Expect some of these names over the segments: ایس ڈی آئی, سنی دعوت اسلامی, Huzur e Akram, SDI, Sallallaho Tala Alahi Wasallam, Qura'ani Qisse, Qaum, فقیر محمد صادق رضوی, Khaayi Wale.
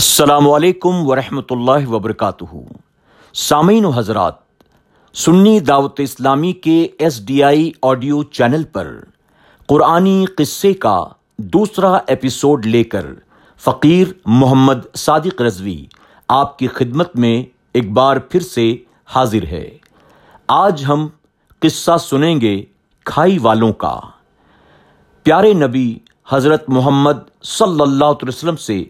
السلام علیکم ورحمۃ اللہ وبرکاتہ. سامعین و حضرات، سنی دعوت اسلامی کے ایس ڈی آئی audio channel پر قرآنی قصے کا دوسرا ایپیسوڈ لے کر فقیر محمد صادق رضوی آپ کی خدمت میں ایک بار پھر سے حاضر ہے. آج ہم قصہ سنیں گے کھائی والوں کا. پیارے نبی حضرت محمد صلی اللہ علیہ وسلم سے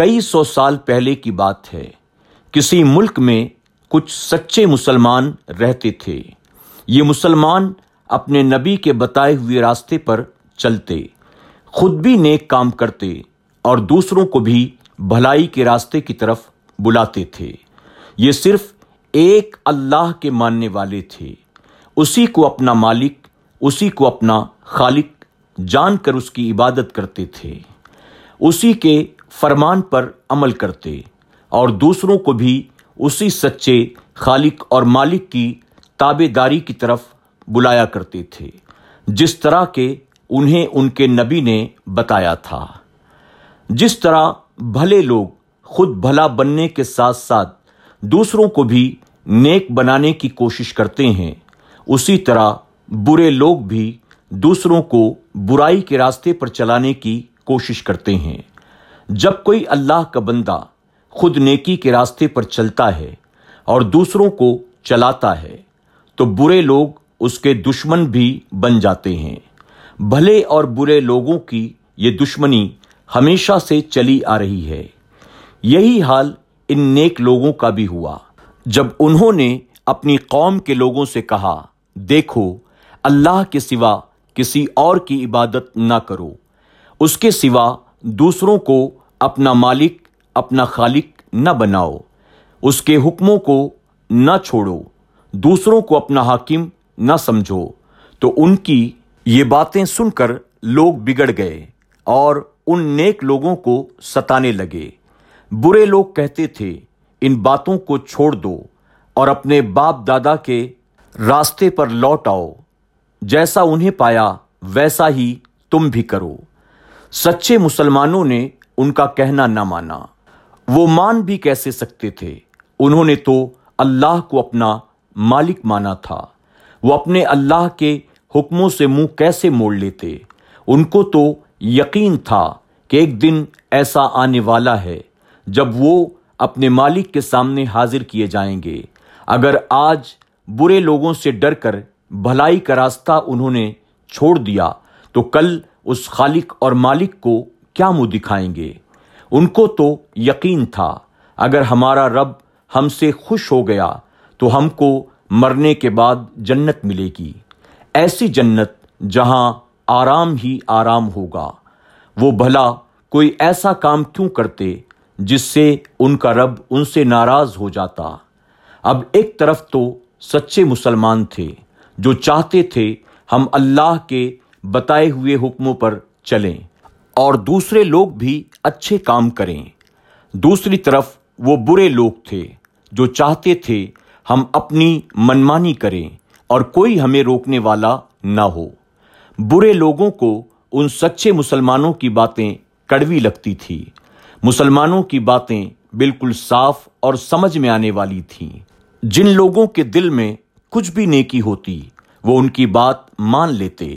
کئی سو سال پہلے کی بات ہے. کسی ملک میں کچھ سچے مسلمان رہتے تھے. یہ مسلمان اپنے نبی کے بتائے ہوئے راستے پر چلتے، خود بھی نیک کام کرتے اور دوسروں کو بھی بھلائی کے راستے کی طرف بلاتے تھے. یہ صرف ایک اللہ کے ماننے والے تھے، اسی کو اپنا مالک، اسی کو اپنا خالق جان کر اس کی عبادت کرتے تھے، اسی کے فرمان پر عمل کرتے اور دوسروں کو بھی اسی سچے خالق اور مالک کی تابعداری کی طرف بلایا کرتے تھے، جس طرح کہ انہیں ان کے نبی نے بتایا تھا. جس طرح بھلے لوگ خود بھلا بننے کے ساتھ ساتھ دوسروں کو بھی نیک بنانے کی کوشش کرتے ہیں، اسی طرح برے لوگ بھی دوسروں کو برائی کے راستے پر چلانے کی کوشش کرتے ہیں. جب کوئی اللہ کا بندہ خود نیکی کے راستے پر چلتا ہے اور دوسروں کو چلاتا ہے تو برے لوگ اس کے دشمن بھی بن جاتے ہیں. بھلے اور برے لوگوں کی یہ دشمنی ہمیشہ سے چلی آ رہی ہے. یہی حال ان نیک لوگوں کا بھی ہوا. جب انہوں نے اپنی قوم کے لوگوں سے کہا، دیکھو اللہ کے سوا کسی اور کی عبادت نہ کرو، اس کے سوا دوسروں کو اپنا مالک، اپنا خالق نہ بناؤ، اس کے حکموں کو نہ چھوڑو، دوسروں کو اپنا حاکم نہ سمجھو، تو ان کی یہ باتیں سن کر لوگ بگڑ گئے اور ان نیک لوگوں کو ستانے لگے. برے لوگ کہتے تھے، ان باتوں کو چھوڑ دو اور اپنے باپ دادا کے راستے پر لوٹ آؤ، جیسا انہیں پایا ویسا ہی تم بھی کرو. سچے مسلمانوں نے ان کا کہنا نہ مانا. وہ مان بھی کیسے سکتے تھے؟ انہوں نے تو اللہ کو اپنا مالک مانا تھا. وہ اپنے اللہ کے حکموں سے منہ کیسے موڑ لیتے؟ ان کو تو یقین تھا کہ ایک دن ایسا آنے والا ہے جب وہ اپنے مالک کے سامنے حاضر کیے جائیں گے. اگر آج برے لوگوں سے ڈر کر بھلائی کا راستہ انہوں نے چھوڑ دیا تو کل اس خالق اور مالک کو کیا منہ دکھائیں گے؟ ان کو تو یقین تھا، اگر ہمارا رب ہم سے خوش ہو گیا تو ہم کو مرنے کے بعد جنت ملے گی، ایسی جنت جہاں آرام ہی آرام ہوگا. وہ بھلا کوئی ایسا کام کیوں کرتے جس سے ان کا رب ان سے ناراض ہو جاتا؟ اب ایک طرف تو سچے مسلمان تھے جو چاہتے تھے ہم اللہ کے بتائے ہوئے حکموں پر چلیں اور دوسرے لوگ بھی اچھے کام کریں. دوسری طرف وہ برے لوگ تھے جو چاہتے تھے ہم اپنی منمانی کریں اور کوئی ہمیں روکنے والا نہ ہو. برے لوگوں کو ان سچے مسلمانوں کی باتیں کڑوی لگتی تھی. مسلمانوں کی باتیں بالکل صاف اور سمجھ میں آنے والی تھیں. جن لوگوں کے دل میں کچھ بھی نیکی ہوتی وہ ان کی بات مان لیتے.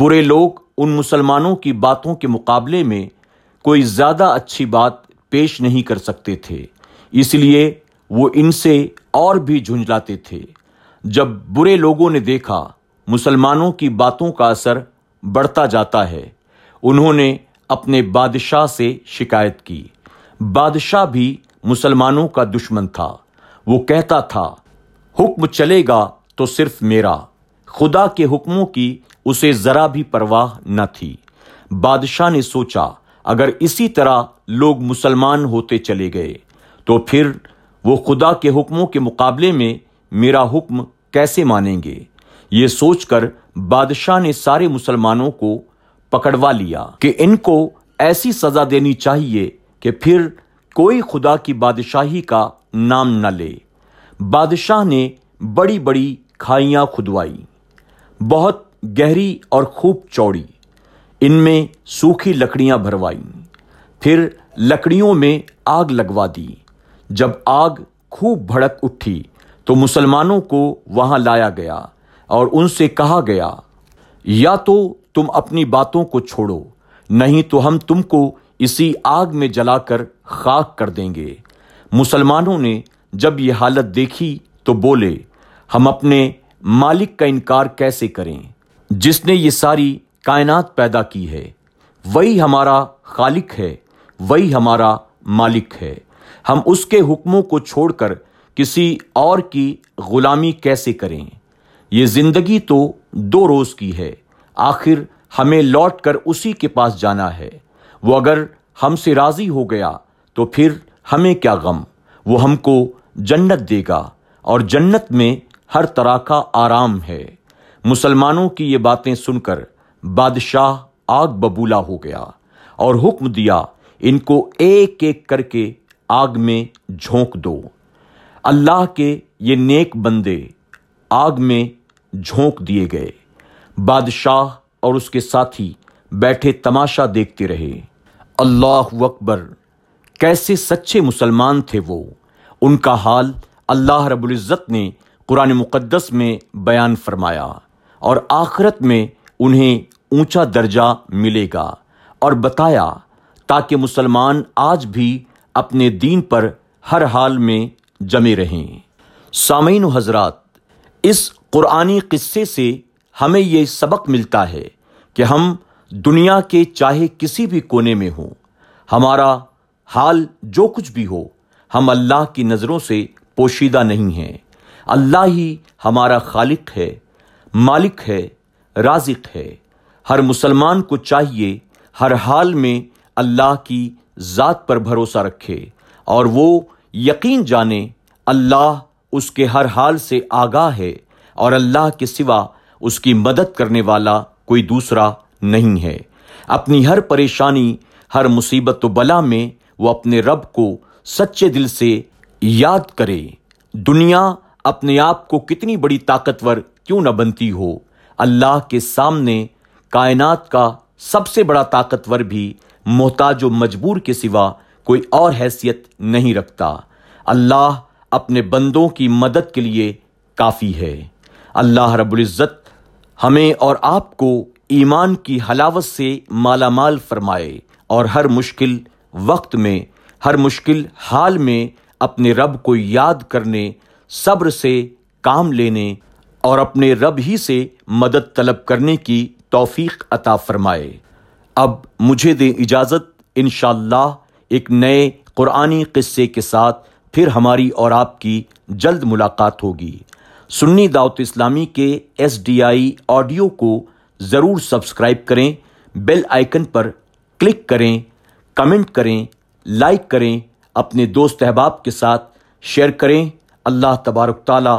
برے لوگ ان مسلمانوں کی باتوں کے مقابلے میں کوئی زیادہ اچھی بات پیش نہیں کر سکتے تھے، اس لیے وہ ان سے اور بھی جھنجھلاتے تھے. جب برے لوگوں نے دیکھا مسلمانوں کی باتوں کا اثر بڑھتا جاتا ہے، انہوں نے اپنے بادشاہ سے شکایت کی. بادشاہ بھی مسلمانوں کا دشمن تھا. وہ کہتا تھا، حکم چلے گا تو صرف میرا. خدا کے حکموں کی اسے ذرا بھی پرواہ نہ تھی. بادشاہ نے سوچا، اگر اسی طرح لوگ مسلمان ہوتے چلے گئے تو پھر وہ خدا کے حکموں کے مقابلے میں میرا حکم کیسے مانیں گے؟ یہ سوچ کر بادشاہ نے سارے مسلمانوں کو پکڑوا لیا کہ ان کو ایسی سزا دینی چاہیے کہ پھر کوئی خدا کی بادشاہی کا نام نہ لے. بادشاہ نے بڑی بڑی کھائیاں کھدوائی، بہت گہری اور خوب چوڑی، ان میں سوکھی لکڑیاں بھروائیں. پھر لکڑیوں میں آگ لگوا دی۔ جب آگ خوب بھڑک اٹھی تو مسلمانوں کو وہاں لایا گیا اور ان سے کہا گیا، یا تو تم اپنی باتوں کو چھوڑو، نہیں تو ہم تم کو اسی آگ میں جلا کر خاک کر دیں گے۔ مسلمانوں نے جب یہ حالت دیکھی تو بولے، ہم اپنے مالک کا انکار کیسے کریں جس نے یہ ساری کائنات پیدا کی ہے؟ وہی ہمارا خالق ہے، وہی ہمارا مالک ہے، ہم اس کے حکموں کو چھوڑ کر کسی اور کی غلامی کیسے کریں؟ یہ زندگی تو 2 روز کی ہے، آخر ہمیں لوٹ کر اسی کے پاس جانا ہے، وہ اگر ہم سے راضی ہو گیا تو پھر ہمیں کیا غم، وہ ہم کو جنت دے گا اور جنت میں ہر طرح کا آرام ہے۔ مسلمانوں کی یہ باتیں سن کر بادشاہ آگ ببولا ہو گیا اور حکم دیا، ان کو ایک ایک کر کے آگ میں جھونک دو۔ اللہ کے یہ نیک بندے آگ میں جھونک دیے گئے۔ بادشاہ اور اس کے ساتھی بیٹھے تماشا دیکھتے رہے۔ اللہ اکبر، کیسے سچے مسلمان تھے وہ، ان کا حال اللہ رب العزت نے قرآن مقدس میں بیان فرمایا، اور آخرت میں انہیں اونچا درجہ ملے گا، اور بتایا تاکہ مسلمان آج بھی اپنے دین پر ہر حال میں جمے رہیں۔ سامعین و حضرات، اس قرآنی قصے سے ہمیں یہ سبق ملتا ہے کہ ہم دنیا کے چاہے کسی بھی کونے میں ہوں، ہمارا حال جو کچھ بھی ہو، ہم اللہ کی نظروں سے پوشیدہ نہیں ہیں۔ اللہ ہی ہمارا خالق ہے، مالک ہے، رازق ہے۔ ہر مسلمان کو چاہیے ہر حال میں اللہ کی ذات پر بھروسہ رکھے، اور وہ یقین جانے اللہ اس کے ہر حال سے آگاہ ہے، اور اللہ کے سوا اس کی مدد کرنے والا کوئی دوسرا نہیں ہے۔ اپنی ہر پریشانی، ہر مصیبت و بلا میں وہ اپنے رب کو سچے دل سے یاد کرے۔ دنیا اپنے آپ کو کتنی بڑی طاقتور کیوں نہ بنتی ہو، اللہ کے سامنے کائنات کا سب سے بڑا طاقتور بھی محتاج و مجبور کے سوا کوئی اور حیثیت نہیں رکھتا۔ اللہ اپنے بندوں کی مدد کے لیے کافی ہے۔ اللہ رب العزت ہمیں اور آپ کو ایمان کی حلاوت سے مالا مال فرمائے، اور ہر مشکل وقت میں، ہر مشکل حال میں اپنے رب کو یاد کرنے، صبر سے کام لینے اور اپنے رب ہی سے مدد طلب کرنے کی توفیق عطا فرمائے۔ اب مجھے دیں اجازت، انشاءاللہ ایک نئے قرآنی قصے کے ساتھ پھر ہماری اور آپ کی جلد ملاقات ہوگی۔ سنی دعوت اسلامی کے SDI آڈیو کو ضرور سبسکرائب کریں، بیل آئیکن پر کلک کریں، کمنٹ کریں، لائک کریں، اپنے دوست احباب کے ساتھ شیئر کریں۔ اللہ تبارک تعالی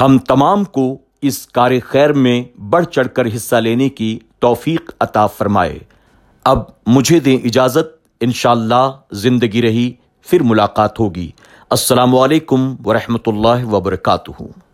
ہم تمام کو اس کار خیر میں بڑھ چڑھ کر حصہ لینے کی توفیق عطا فرمائے۔ اب مجھے دیں اجازت، انشاءاللہ زندگی رہی پھر ملاقات ہوگی۔ السلام علیکم ورحمۃ اللہ وبرکاتہ۔